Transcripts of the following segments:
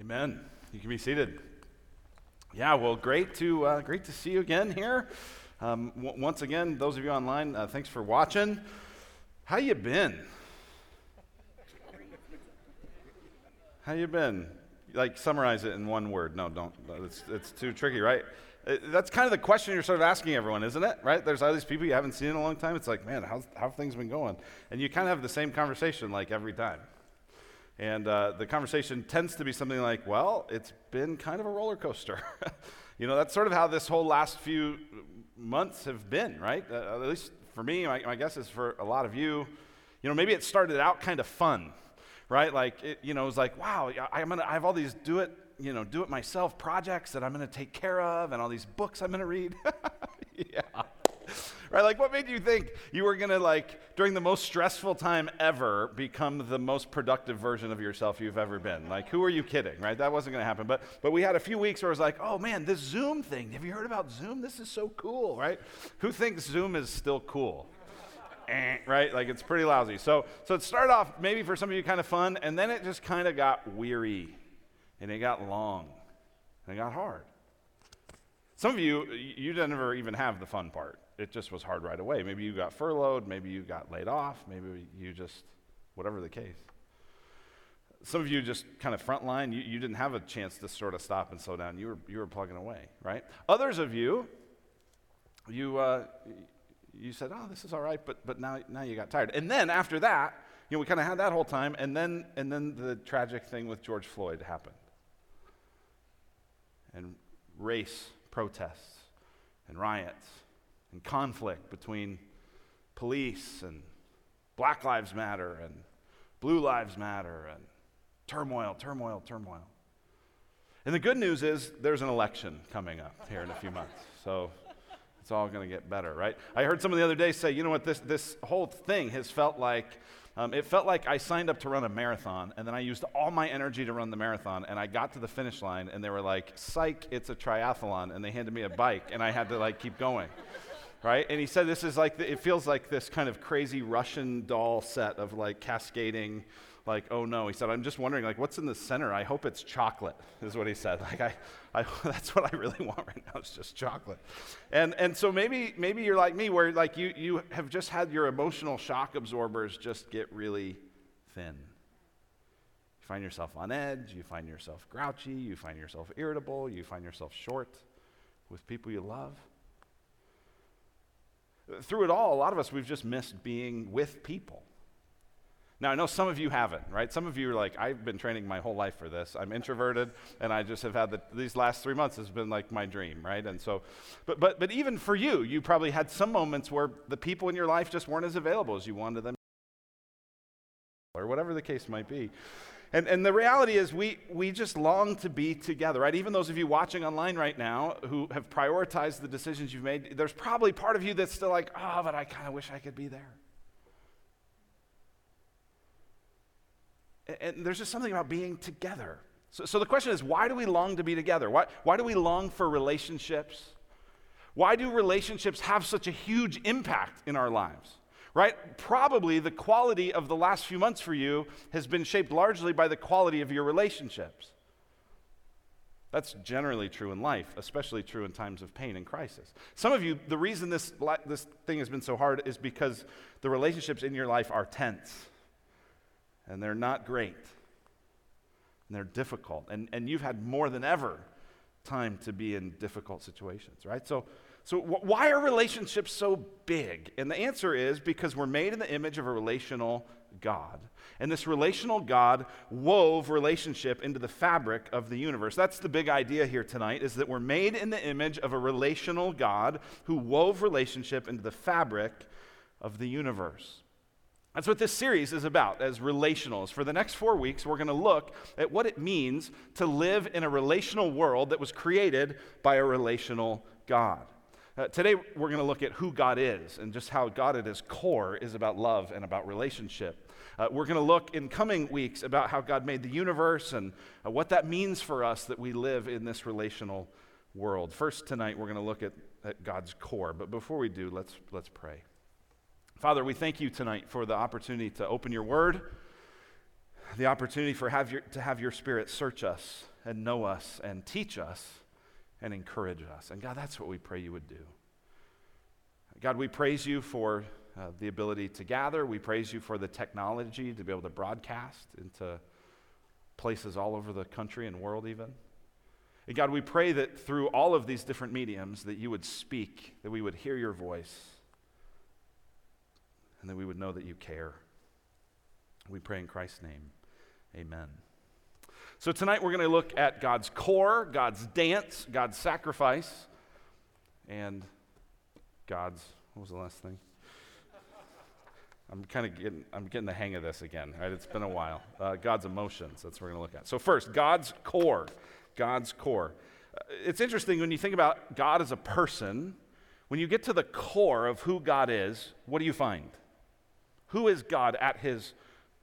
Amen. You can be seated. Yeah, well, great to see you again here. Once again, those of you online, thanks for watching. How you been? How you been? Like, summarize it in one word. No, don't. It's too tricky, right? That's kind of the question you're sort of asking everyone, isn't it? Right? There's all these people you haven't seen in a long time. It's like, man, how have things been going? And you kind of have the same conversation like every time. And the conversation tends to be something like, well, it's been kind of a roller coaster. You know, that's sort of how this whole last few months have been, right? At least for me, my guess is for a lot of you. You know, maybe it started out kind of fun, right? Like, it was like, wow, I have all these do-it-myself projects that I'm going to take care of and all these books I'm going to read. Yeah. Right, like what made you think you were going to, like, during the most stressful time ever, become the most productive version of yourself you've ever been? Like, who are you kidding, right? That wasn't going to happen. But we had a few weeks where it was like, oh, man, this Zoom thing. Have you heard about Zoom? This is so cool, right? Who thinks Zoom is still cool? Right? Like, it's pretty lousy. So it started off maybe for some of you kind of fun, and then it just kind of got weary, and it got long, and it got hard. Some of you didn't ever even have the fun part. It just was hard right away. Maybe you got furloughed. Maybe you got laid off. Maybe you just, whatever the case. Some of you just kind of frontline. You didn't have a chance to sort of stop and slow down. You were plugging away, right? Others of you, you said, oh, this is all right, but now you got tired. And then after that, you know, we kind of had that whole time, and then the tragic thing with George Floyd happened. And race protests and riots and conflict between police and Black Lives Matter and Blue Lives Matter and turmoil. And the good news is there's an election coming up here in a few months, so it's all going to get better, right? I heard someone the other day say, you know what, this whole thing has felt like, it felt like I signed up to run a marathon, and then I used all my energy to run the marathon, and I got to the finish line, and they were like, psych, it's a triathlon, and they handed me a bike, and I had to, like, keep going, right? And he said this is like, it feels like this kind of crazy Russian doll set of, like, cascading, like, oh no. He said, I'm just wondering, like, what's in the center? I hope it's chocolate, is what he said. Like, I that's what I really want right now, is just chocolate. And so maybe you're like me, where, like, you have just had your emotional shock absorbers just get really thin. You find yourself on edge, you find yourself grouchy, you find yourself irritable, you find yourself short with people you love. Through it all, a lot of us, we've just missed being with people. Now, I know some of you haven't, right? Some of you are like, I've been training my whole life for this. I'm introverted, and I just have had these last 3 months has been like my dream, right? And so, but even for you, you probably had some moments where the people in your life just weren't as available as you wanted them, or whatever the case might be. And the reality is we just long to be together, right? Even those of you watching online right now who have prioritized the decisions you've made, there's probably part of you that's still like, oh, but I kind of wish I could be there. And there's just something about being together. So the question is, why do we long to be together? Why do we long for relationships? Why do relationships have such a huge impact in our lives? Right? Probably the quality of the last few months for you has been shaped largely by the quality of your relationships. That's generally true in life, especially true in times of pain and crisis. Some of you, the reason this thing has been so hard is because the relationships in your life are tense, and they're not great, and they're difficult, and you've had more than ever time to be in difficult situations, right? So why are relationships so big? And the answer is because we're made in the image of a relational God. And this relational God wove relationship into the fabric of the universe. That's the big idea here tonight, is that we're made in the image of a relational God who wove relationship into the fabric of the universe. That's what this series is about, as relationals. For the next 4 weeks, we're going to look at what it means to live in a relational world that was created by a relational God. Today, we're going to look at who God is and just how God at his core is about love and about relationship. We're going to look in coming weeks about how God made the universe and what that means for us that we live in this relational world. First, tonight, we're going to look at God's core. But before we do, let's pray. Father, we thank you tonight for the opportunity to open your word, the opportunity to have your Spirit search us and know us and teach us and encourage us. And God, that's what we pray you would do. God, we praise you for the ability to gather. We praise you for the technology to be able to broadcast into places all over the country and world even. And God, we pray that through all of these different mediums that you would speak, that we would hear your voice, and that we would know that you care. We pray in Christ's name. Amen. So tonight we're going to look at God's core, God's dance, God's sacrifice, and God's, what was the last thing? I'm getting the hang of this again, right? It's been a while. God's emotions, that's what we're going to look at. So first, God's core. God's core. It's interesting when you think about God as a person, when you get to the core of who God is, what do you find? Who is God at his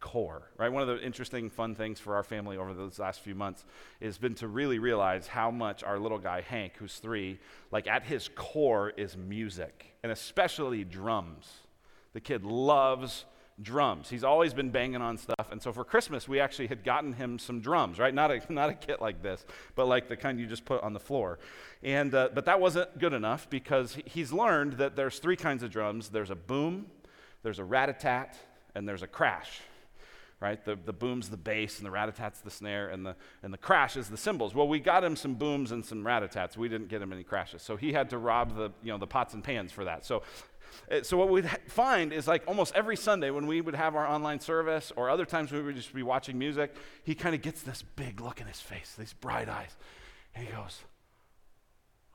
core, right? One of the interesting, fun things for our family over those last few months has been to really realize how much our little guy, Hank, who's 3, like at his core is music, and especially drums. The kid loves drums. He's always been banging on stuff, and so for Christmas we actually had gotten him some drums, right? Not a kit like this, but like the kind you just put on the floor. And but that wasn't good enough, because he's learned that there's 3 kinds of drums. There's a boom, there's a rat-a-tat, and there's a crash, right? The boom's the bass, and the rat-a-tat's the snare, and the crash is the cymbals. Well, we got him some booms and some rat-a-tats. We didn't get him any crashes, so he had to rob the pots and pans for that. So what we'd find is, like, almost every Sunday when we would have our online service or other times we would just be watching music, he kind of gets this big look in his face, these bright eyes, and he goes,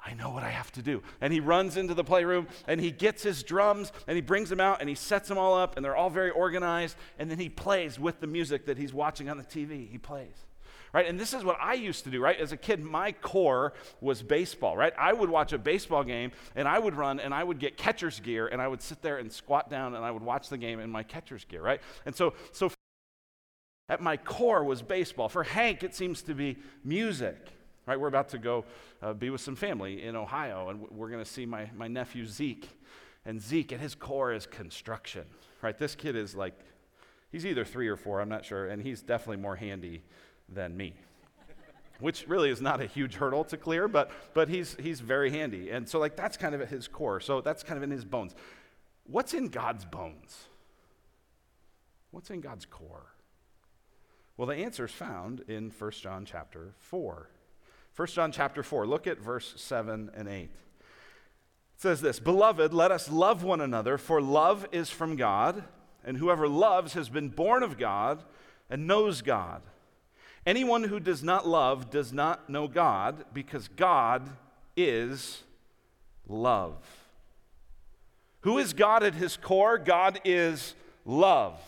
I know what I have to do. And he runs into the playroom, and he gets his drums, and he brings them out, and he sets them all up, and they're all very organized, and then he plays with the music that he's watching on the TV. He plays. Right, and this is what I used to do, right? As a kid, my core was baseball, right? I would watch a baseball game, and I would run, and I would get catcher's gear, and I would sit there and squat down, and I would watch the game in my catcher's gear, right? And so at my core was baseball. For Hank, it seems to be music, right? We're about to go be with some family in Ohio, and we're going to see my nephew Zeke. And Zeke, at his core, is construction, right? This kid is like, he's either 3 or 4, I'm not sure, and he's definitely more handy than me, which really is not a huge hurdle to clear, but he's very handy. And so, like, that's kind of at his core. So that's kind of in his bones. What's in God's bones? What's in God's core? Well, the answer is found in 1 John chapter 4. 1 John chapter 4, look at verse 7 and 8. It says this, Beloved, let us love one another, for love is from God, and whoever loves has been born of God and knows God. Anyone who does not love does not know God, because God is love. Who is God at his core? God is love.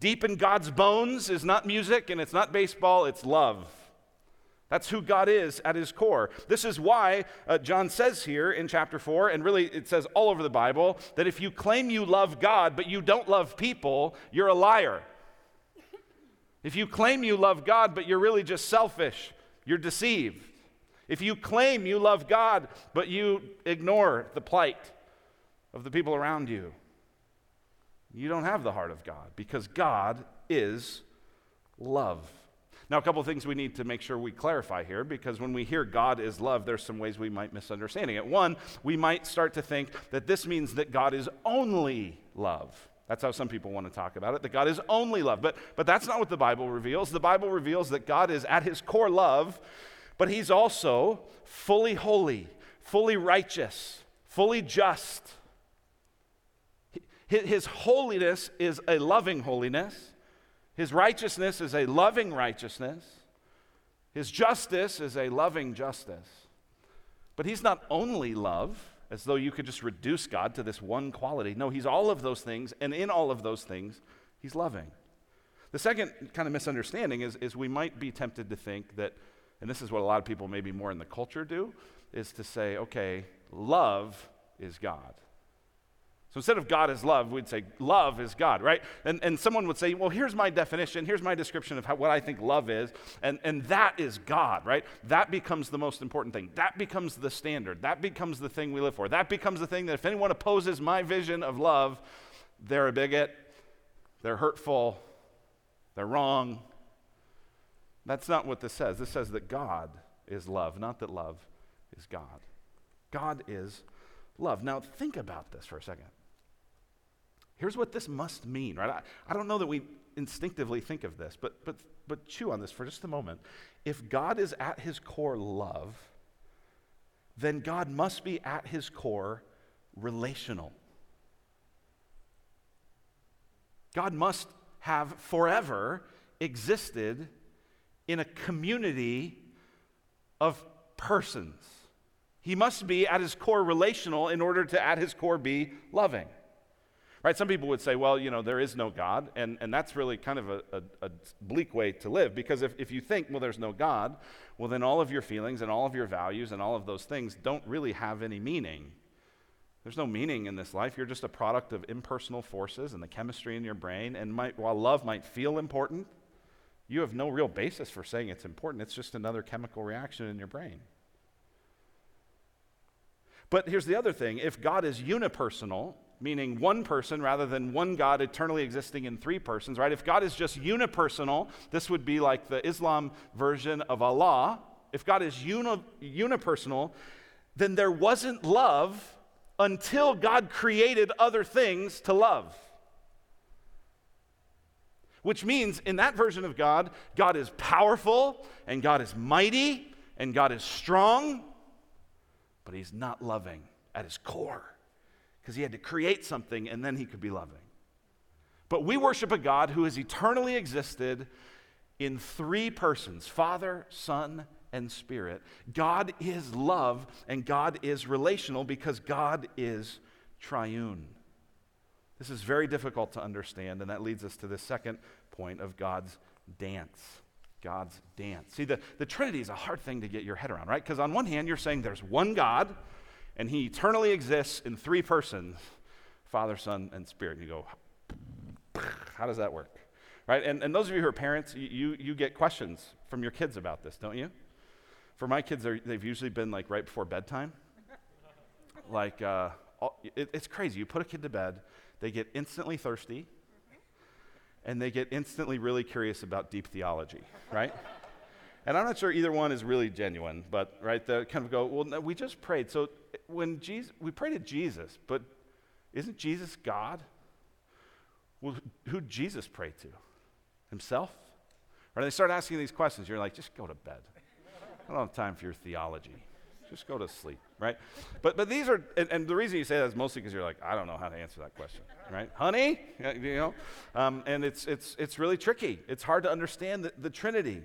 Deep in God's bones is not music and it's not baseball, it's love. That's who God is at his core. This is why John says here in chapter 4, and really it says all over the Bible, that if you claim you love God but you don't love people, you're a liar. If you claim you love God, but you're really just selfish, you're deceived. If you claim you love God, but you ignore the plight of the people around you, you don't have the heart of God, because God is love. Now, a couple of things we need to make sure we clarify here, because when we hear God is love, there's some ways we might misunderstand it. One, we might start to think that this means that God is only love. That's how some people want to talk about it, that God is only love. But that's not what the Bible reveals. The Bible reveals that God is at his core love, but he's also fully holy, fully righteous, fully just. His holiness is a loving holiness. His righteousness is a loving righteousness. His justice is a loving justice. But he's not only love, as though you could just reduce God to this one quality. No, he's all of those things, and in all of those things, he's loving. The second kind of misunderstanding is we might be tempted to think that, and this is what a lot of people maybe more in the culture do, is to say, okay, love is God. So instead of God is love, we'd say love is God, right? And someone would say, well, here's my definition, here's my description of what I think love is, and that is God, right? That becomes the most important thing. That becomes the standard. That becomes the thing we live for. That becomes the thing that if anyone opposes my vision of love, they're a bigot, they're hurtful, they're wrong. That's not what this says. This says that God is love, not that love is God. God is love. Now, think about this for a second. Here's what this must mean, right? I don't know that we instinctively think of this, but chew on this for just a moment. If God is at his core love, then God must be at his core relational. God must have forever existed in a community of persons. He must be at his core relational in order to at his core be loving. Right? Some people would say, well, you know, there is no God, and that's really kind of a bleak way to live, because if you think, well, there's no God, well, then all of your feelings and all of your values and all of those things don't really have any meaning. There's no meaning in this life. You're just a product of impersonal forces and the chemistry in your brain, and while love might feel important, you have no real basis for saying it's important. It's just another chemical reaction in your brain. But here's the other thing. If God is unipersonal, meaning one person rather than one God eternally existing in three persons, right? If God is just unipersonal, this would be like the Islam version of Allah. If God is unipersonal, then there wasn't love until God created other things to love. Which means in that version of God, God is powerful and God is mighty and God is strong, but he's not loving at his core, because he had to create something and then he could be loving. But we worship a God who has eternally existed in three persons, Father, Son, and Spirit. God is love and God is relational because God is triune. This is very difficult to understand, and that leads us to the second point of God's dance. God's dance. See, the Trinity is a hard thing to get your head around, right? Because on one hand, you're saying there's one God, and he eternally exists in three persons, Father, Son, and Spirit. And you go, how does that work? Right? And those of you who are parents, you get questions from your kids about this, don't you? For my kids, they've usually been like right before bedtime. Like, it's crazy. You put a kid to bed, they get instantly thirsty, and they get instantly really curious about deep theology, right? And I'm not sure either one is really genuine, but right, they kind of go, well, no, we just prayed. So when we prayed to Jesus, but isn't Jesus God? Well, who'd Jesus pray to? Himself? Or they start asking these questions. You're like, just go to bed. I don't have time for your theology. Just go to sleep, right? But these are, and the reason you say that is mostly because you're like, I don't know how to answer that question, right? Honey? You know? And it's really tricky. It's hard to understand the Trinity.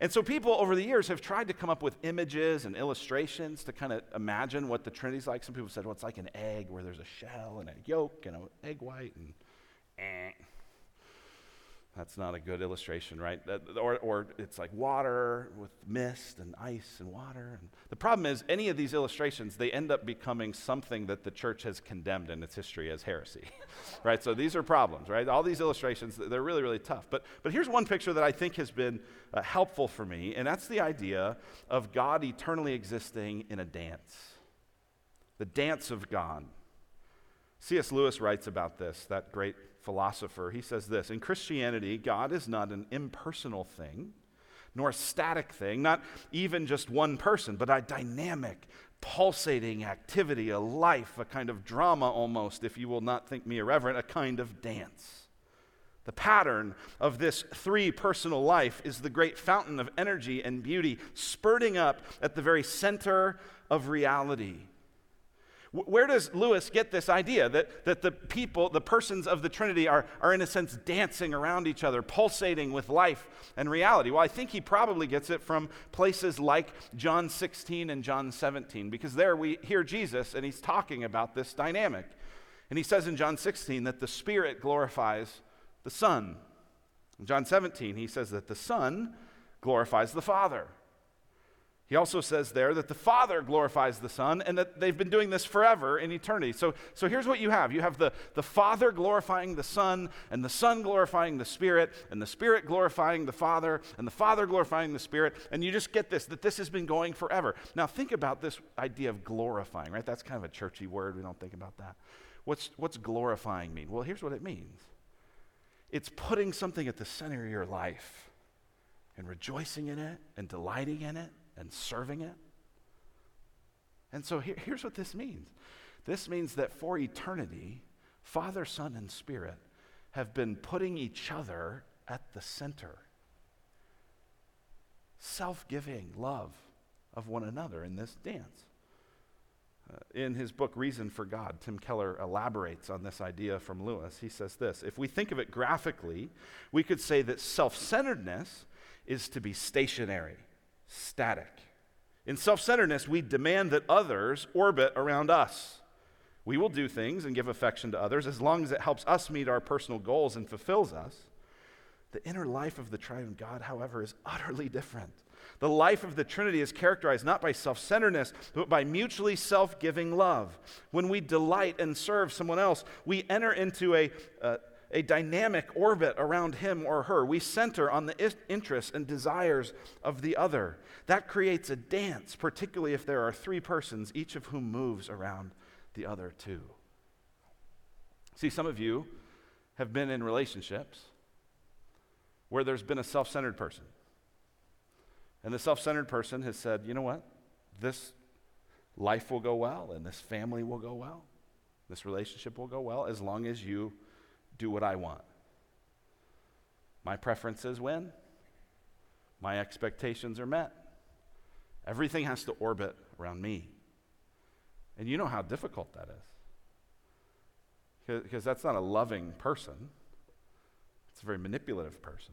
And so people over the years have tried to come up with images and illustrations to kind of imagine what the Trinity's like. Some people said, well, it's like an egg where there's a shell and a yolk and an egg white and That's not a good illustration, right? Or it's like water with mist and ice and water. And the problem is any of these illustrations, they end up becoming something that the church has condemned in its history as heresy, right? So these are problems, right? All these illustrations, they're really, really tough. But here's one picture that I think has been helpful for me, and that's the idea of God eternally existing in a dance, the dance of God. C.S. Lewis writes about this, that great philosopher. He says this, in Christianity, God is not an impersonal thing, nor a static thing, not even just one person, but a dynamic, pulsating activity, a life, a kind of drama almost, if you will not think me irreverent, a kind of dance. The pattern of this three-personal life is the great fountain of energy and beauty spurting up at the very center of reality. Where does Lewis get this idea that the persons of the Trinity are in a sense dancing around each other, pulsating with life and reality? Well, I think he probably gets it from places like John 16 and John 17, because there we hear Jesus and he's talking about this dynamic. And he says in John 16 that the Spirit glorifies the Son. In John 17, he says that the Son glorifies the Father. He also says there that the Father glorifies the Son and that they've been doing this forever in eternity. So here's what you have. You have the Father glorifying the Son and the Son glorifying the Spirit and the Spirit glorifying the Father and the Father glorifying the Spirit. And you just get this, that this has been going forever. Now think about this idea of glorifying, right? That's kind of a churchy word. We don't think about that. What's glorifying mean? Well, here's what it means. It's putting something at the center of your life and rejoicing in it and delighting in it and serving it. And so here's what this means. This means that for eternity, Father, Son, and Spirit have been putting each other at the center. Self-giving love of one another in this dance. In his book, Reason for God, Tim Keller elaborates on this idea from Lewis. He says this, if we think of it graphically, we could say that self-centeredness is to be stationary, static. In self-centeredness, we demand that others orbit around us. We will do things and give affection to others as long as it helps us meet our personal goals and fulfills us. The inner life of the triune God, however, is utterly different. The life of the Trinity is characterized not by self-centeredness, but by mutually self-giving love. When we delight and serve someone else, we enter into a dynamic orbit around him or her. We center on the interests and desires of the other. That creates a dance, particularly if there are three persons, each of whom moves around the other two. See, some of you have been in relationships where there's been a self-centered person. And the self-centered person has said, you know what? This life will go well, and this family will go well. This relationship will go well as long as you do what I want. My preferences win. My expectations are met. Everything has to orbit around me. And you know how difficult that is. Because that's not a loving person. It's a very manipulative person.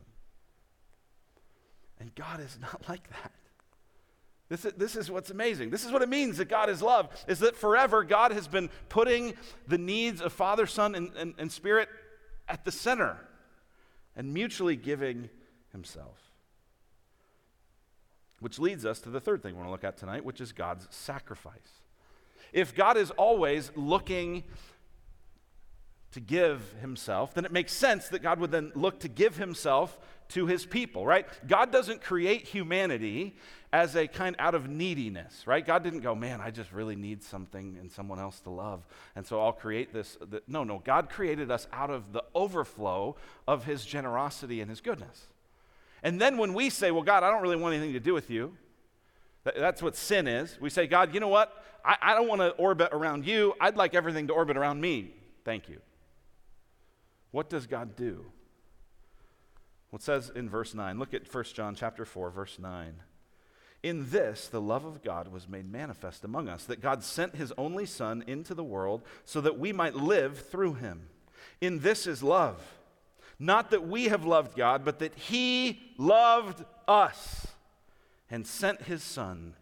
And God is not like that. This is what's amazing. This is what it means that God is love, is that forever God has been putting the needs of Father, Son, and Spirit at the center and mutually giving himself. Which leads us to the third thing we're going to look at tonight, which is God's sacrifice. If God is always looking to give himself, then it makes sense that God would then look to give himself to his people, right? God doesn't create humanity as a kind out of neediness, right? God didn't go, man, I just really need something and someone else to love, and so I'll create this. No, God created us out of the overflow of his generosity and his goodness. And then when we say, well, God, I don't really want anything to do with you, that's what sin is. We say, God, you know what? I don't want to orbit around you. I'd like everything to orbit around me. Thank you. What does God do? Well, it says in verse 9, look at 1 John chapter 4, verse 9. In this, the love of God was made manifest among us, that God sent his only Son into the world so that we might live through him. In this is love. Not that we have loved God, but that he loved us and sent his Son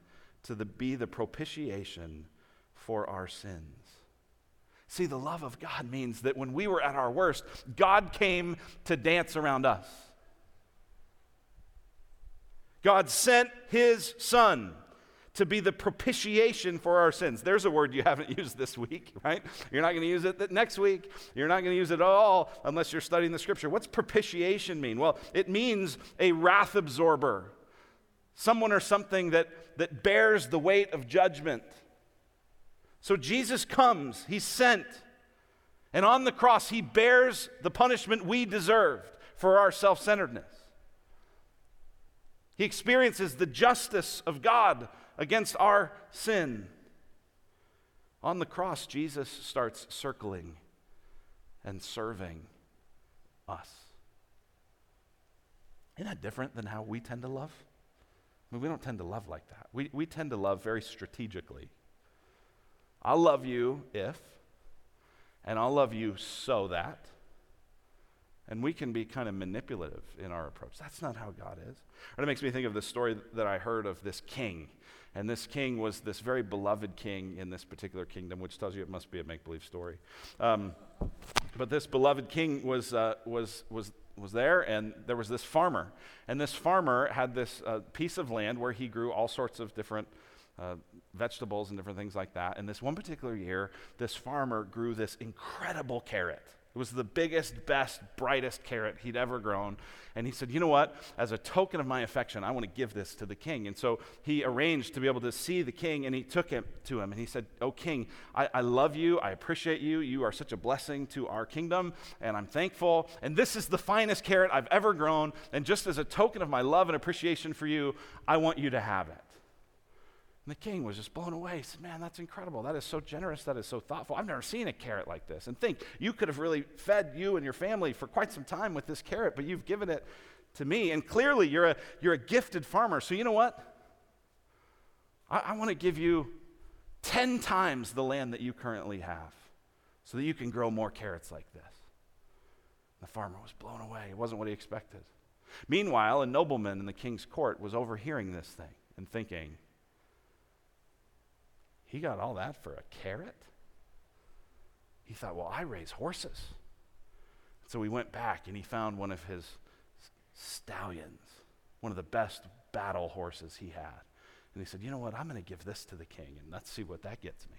to be the propitiation for our sins. See, the love of God means that when we were at our worst, God came to dance around us. God sent his Son to be the propitiation for our sins. There's a word you haven't used this week, right? You're not going to use it next week. You're not going to use it at all unless you're studying the Scripture. What's propitiation mean? Well, it means a wrath absorber, someone or something that bears the weight of judgment. So Jesus comes, he's sent, and on the cross he bears the punishment we deserved for our self-centeredness. He experiences the justice of God against our sin. On the cross, Jesus starts circling and serving us. Isn't that different than how we tend to love? I mean, we don't tend to love like that. We tend to love very strategically. I'll love you if, and I'll love you so that. And we can be kind of manipulative in our approach. That's not how God is. And it makes me think of the story that I heard of this king. And this king was this very beloved king in this particular kingdom, which tells you it must be a make-believe story. But this beloved king was there, and there was this farmer. And this farmer had this piece of land where he grew all sorts of different vegetables and different things like that. And this one particular year, this farmer grew this incredible carrot. It was the biggest, best, brightest carrot he'd ever grown. And he said, you know what? As a token of my affection, I want to give this to the king. And so he arranged to be able to see the king, and he took it to him. And he said, oh, king, I love you. I appreciate you. You are such a blessing to our kingdom, and I'm thankful. And this is the finest carrot I've ever grown. And just as a token of my love and appreciation for you, I want you to have it. And the king was just blown away. He said, man, that's incredible. That is so generous. That is so thoughtful. I've never seen a carrot like this. And think, you could have really fed you and your family for quite some time with this carrot, but you've given it to me. And clearly, you're a gifted farmer. So you know what? I want to give you 10 times the land that you currently have so that you can grow more carrots like this. And the farmer was blown away. It wasn't what he expected. Meanwhile, a nobleman in the king's court was overhearing this thing and thinking, he got all that for a carrot? He thought, well, I raise horses. So he went back and he found one of his stallions, one of the best battle horses he had. And he said, you know what, I'm going to give this to the king and let's see what that gets me.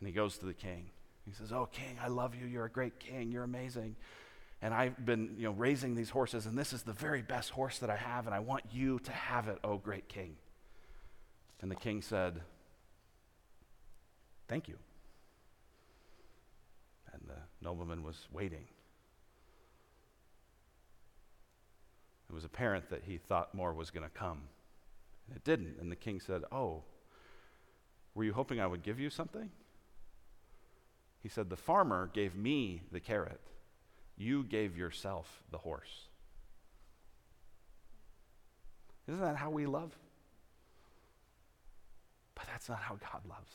And he goes to the king. He says, oh, king, I love you. You're a great king. You're amazing. And I've been raising these horses, and this is the very best horse that I have, and I want you to have it, oh, great king. And the king said, thank you. And the nobleman was waiting. It was apparent that he thought more was going to come. And it didn't. And the king said, oh, were you hoping I would give you something? He said, the farmer gave me the carrot. You gave yourself the horse. Isn't that how we love? But that's not how God loves.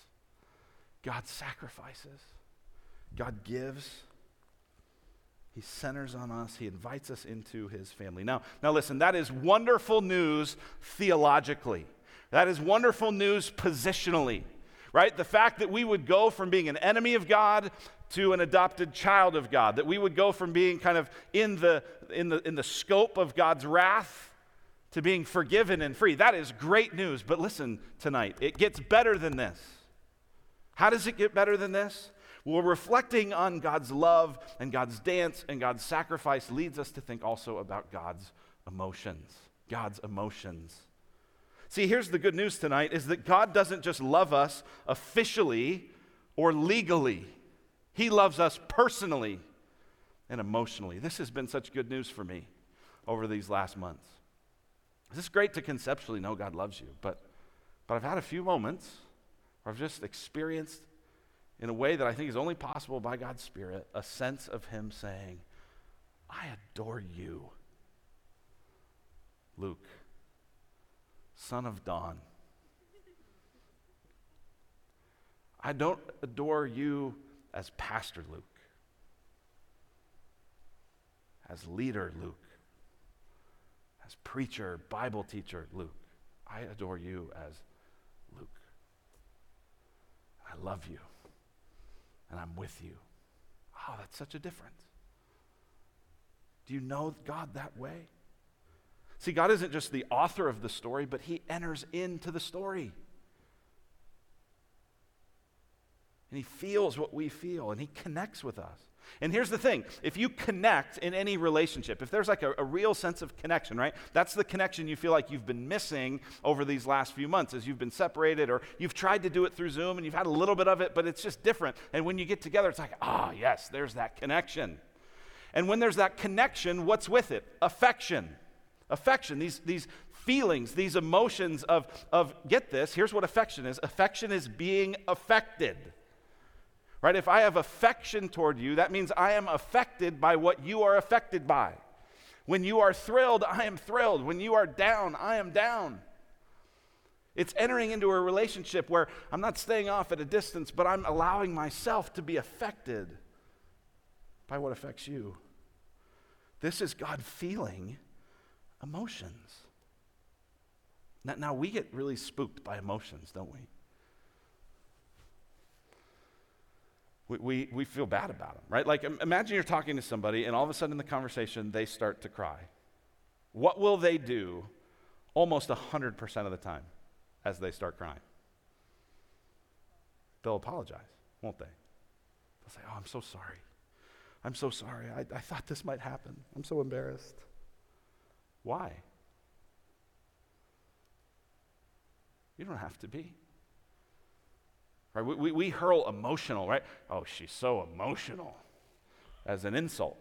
God sacrifices. God gives. He centers on us. He invites us into his family. Now listen, that is wonderful news theologically. That is wonderful news positionally, right? The fact that we would go from being an enemy of God to an adopted child of God, that we would go from being kind of in the scope of God's wrath to being forgiven and free. That is great news. But listen tonight, it gets better than this. How does it get better than this? Well, reflecting on God's love and God's dance and God's sacrifice leads us to think also about God's emotions. God's emotions. See, here's the good news tonight is that God doesn't just love us officially or legally. He loves us personally and emotionally. This has been such good news for me over these last months. It's great to conceptually know God loves you, but I've had a few moments or I've just experienced, in a way that I think is only possible by God's Spirit, a sense of him saying, I adore you, Luke, son of Dawn. I don't adore you as Pastor Luke, as leader Luke, as preacher, Bible teacher Luke. I adore you as Luke. I love you, and I'm with you. Oh, that's such a difference. Do you know God that way? See, God isn't just the author of the story, but he enters into the story. And he feels what we feel, and he connects with us. And here's the thing. If you connect in any relationship, if there's like a real sense of connection, right? That's the connection you feel like you've been missing over these last few months as you've been separated, or you've tried to do it through Zoom and you've had a little bit of it, but it's just different. And when you get together, it's like, ah, yes, there's that connection. And when there's that connection, what's with it? Affection. Affection, these feelings, these emotions of get this, here's what affection is. Affection is being affected. Right? If I have affection toward you, that means I am affected by what you are affected by. When you are thrilled, I am thrilled. When you are down, I am down. It's entering into a relationship where I'm not staying off at a distance, but I'm allowing myself to be affected by what affects you. This is God feeling emotions. Now we get really spooked by emotions, don't we? We feel bad about them, right? Like imagine you're talking to somebody and all of a sudden in the conversation they start to cry. What will they do almost 100% of the time as they start crying? They'll apologize, won't they? They'll say, oh, I'm so sorry. I'm so sorry. I thought this might happen. I'm so embarrassed. Why? You don't have to be. Right? We hurl emotional, right? Oh, she's so emotional, as an insult.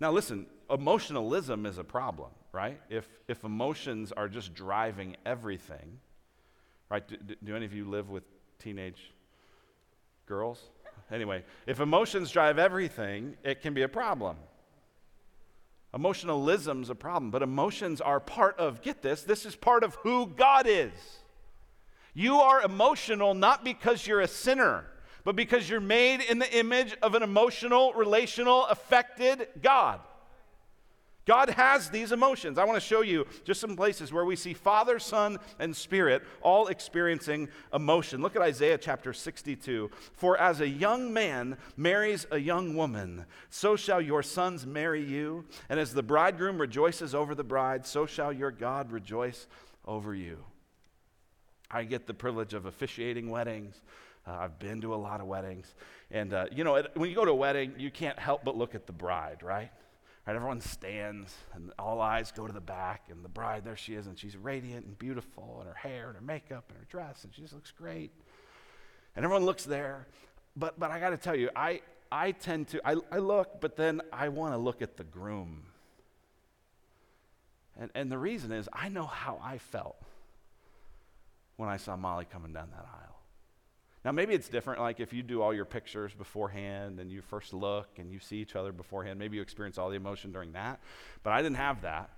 Now listen, emotionalism is a problem, right? If emotions are just driving everything, right? Do any of you live with teenage girls? Anyway, if emotions drive everything, it can be a problem. Emotionalism's a problem, but emotions are part of, get this, this is part of who God is. You are emotional not because you're a sinner, but because you're made in the image of an emotional, relational, affected God. God has these emotions. I want to show you just some places where we see Father, Son, and Spirit all experiencing emotion. Look at Isaiah chapter 62. For as a young man marries a young woman, so shall your sons marry you. And as the bridegroom rejoices over the bride, so shall your God rejoice over you. I get the privilege of officiating weddings. I've been to a lot of weddings. And, when you go to a wedding, you can't help but look at the bride, right? Right? Everyone stands, and all eyes go to the back, and the bride, there she is, and she's radiant and beautiful, and her hair and her makeup and her dress, and she just looks great. And everyone looks there. But I got to tell you, I tend to, I look, but then I want to look at the groom. And the reason is I know how I felt when I saw Molly coming down that aisle. Now, maybe it's different, like if you do all your pictures beforehand and you first look and you see each other beforehand, maybe you experience all the emotion during that, but I didn't have that.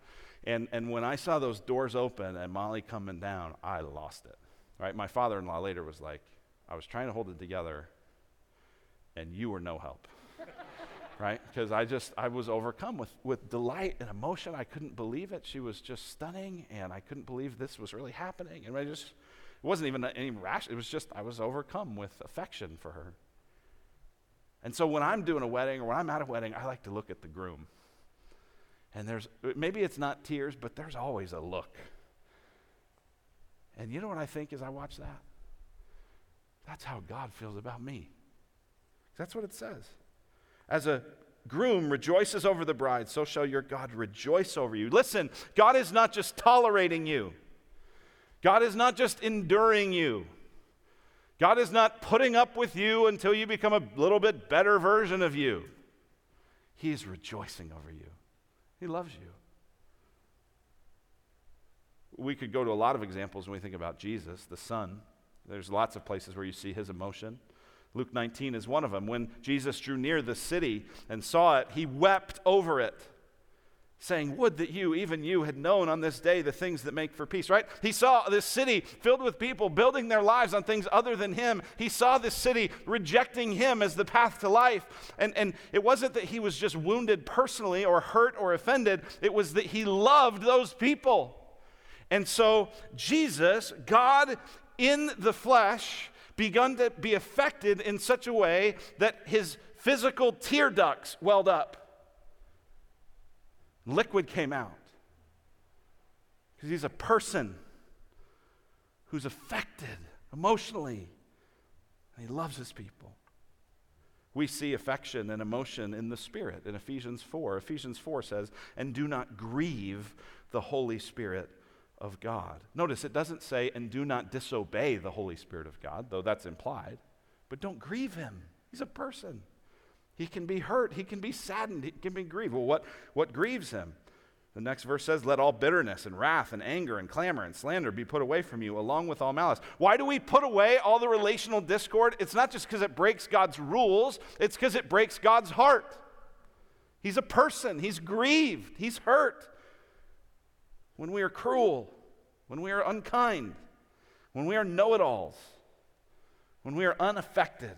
And when I saw those doors open and Molly coming down, I lost it, right? My father-in-law later was like, I was trying to hold it together and you were no help, right? Because I was overcome with delight and emotion. I couldn't believe it. She was just stunning and I couldn't believe this was really happening. And I just... It wasn't even any rash. It was just I was overcome with affection for her. And so when I'm doing a wedding or when I'm at a wedding, I like to look at the groom. And there's maybe it's not tears, but there's always a look. And you know what I think as I watch that? That's how God feels about me. That's what it says. As a groom rejoices over the bride, so shall your God rejoice over you. Listen, God is not just tolerating you. God is not just enduring you. God is not putting up with you until you become a little bit better version of you. He is rejoicing over you. He loves you. We could go to a lot of examples when we think about Jesus, the Son. There's lots of places where you see his emotion. Luke 19 is one of them. When Jesus drew near the city and saw it, he wept over it, saying, would that you, even you, had known on this day the things that make for peace, right? He saw this city filled with people building their lives on things other than him. He saw this city rejecting him as the path to life. And it wasn't that he was just wounded personally or hurt or offended. It was that he loved those people. And so Jesus, God in the flesh, begun to be affected in such a way that his physical tear ducts welled up. Liquid came out because he's a person who's affected emotionally and he loves his people. We see affection and emotion in the Spirit in Ephesians 4. Ephesians 4 says, and do not grieve the Holy Spirit of God. Notice it doesn't say, and do not disobey the Holy Spirit of God, though that's implied, but don't grieve him. He's a person. He can be hurt. He can be saddened. He can be grieved. Well, what grieves him? The next verse says, let all bitterness and wrath and anger and clamor and slander be put away from you, along with all malice. Why do we put away all the relational discord? It's not just because it breaks God's rules. It's because it breaks God's heart. He's a person. He's grieved. He's hurt. When we are cruel, when we are unkind, when we are know-it-alls, when we are unaffected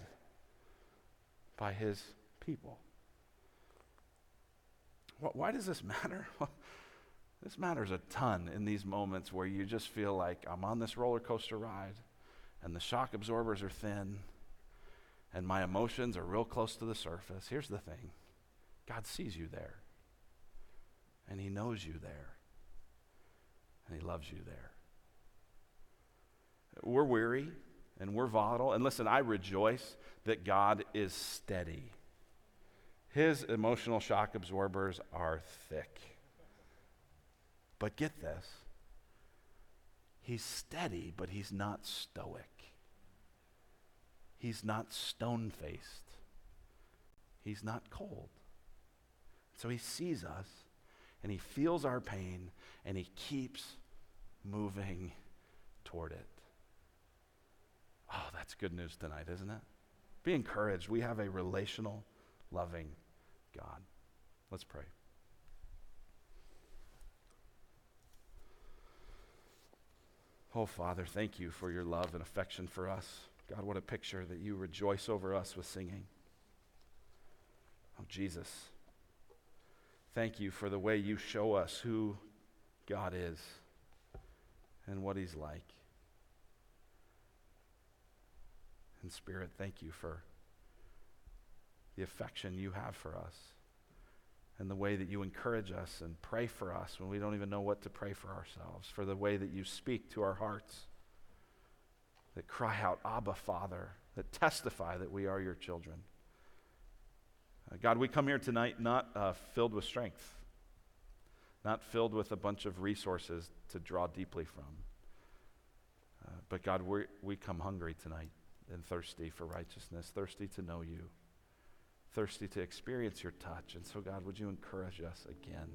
by his people. Why does this matter? Well, this matters a ton in these moments where you just feel like I'm on this roller coaster ride and the shock absorbers are thin and my emotions are real close to the surface. Here's the thing. God sees you there and he knows you there and he loves you there. We're weary and we're volatile. And listen, I rejoice that God is steady. His emotional shock absorbers are thick. But get this. He's steady, but he's not stoic. He's not stone-faced. He's not cold. So he sees us, and he feels our pain, and he keeps moving toward it. Oh, that's good news tonight, isn't it? Be encouraged. We have a relational, loving God. Let's pray. Oh, Father, thank you for your love and affection for us. God, what a picture that you rejoice over us with singing. Oh, Jesus, thank you for the way you show us who God is and what he's like. And Spirit, thank you for the affection you have for us and the way that you encourage us and pray for us when we don't even know what to pray for ourselves, for the way that you speak to our hearts, that cry out, Abba, Father, that testify that we are your children. God, we come here tonight not filled with strength, not filled with a bunch of resources to draw deeply from. But God, we come hungry tonight and thirsty for righteousness, thirsty to know you, thirsty to experience your touch. And so, God, would you encourage us again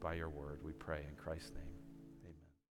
by your word? We pray in Christ's name.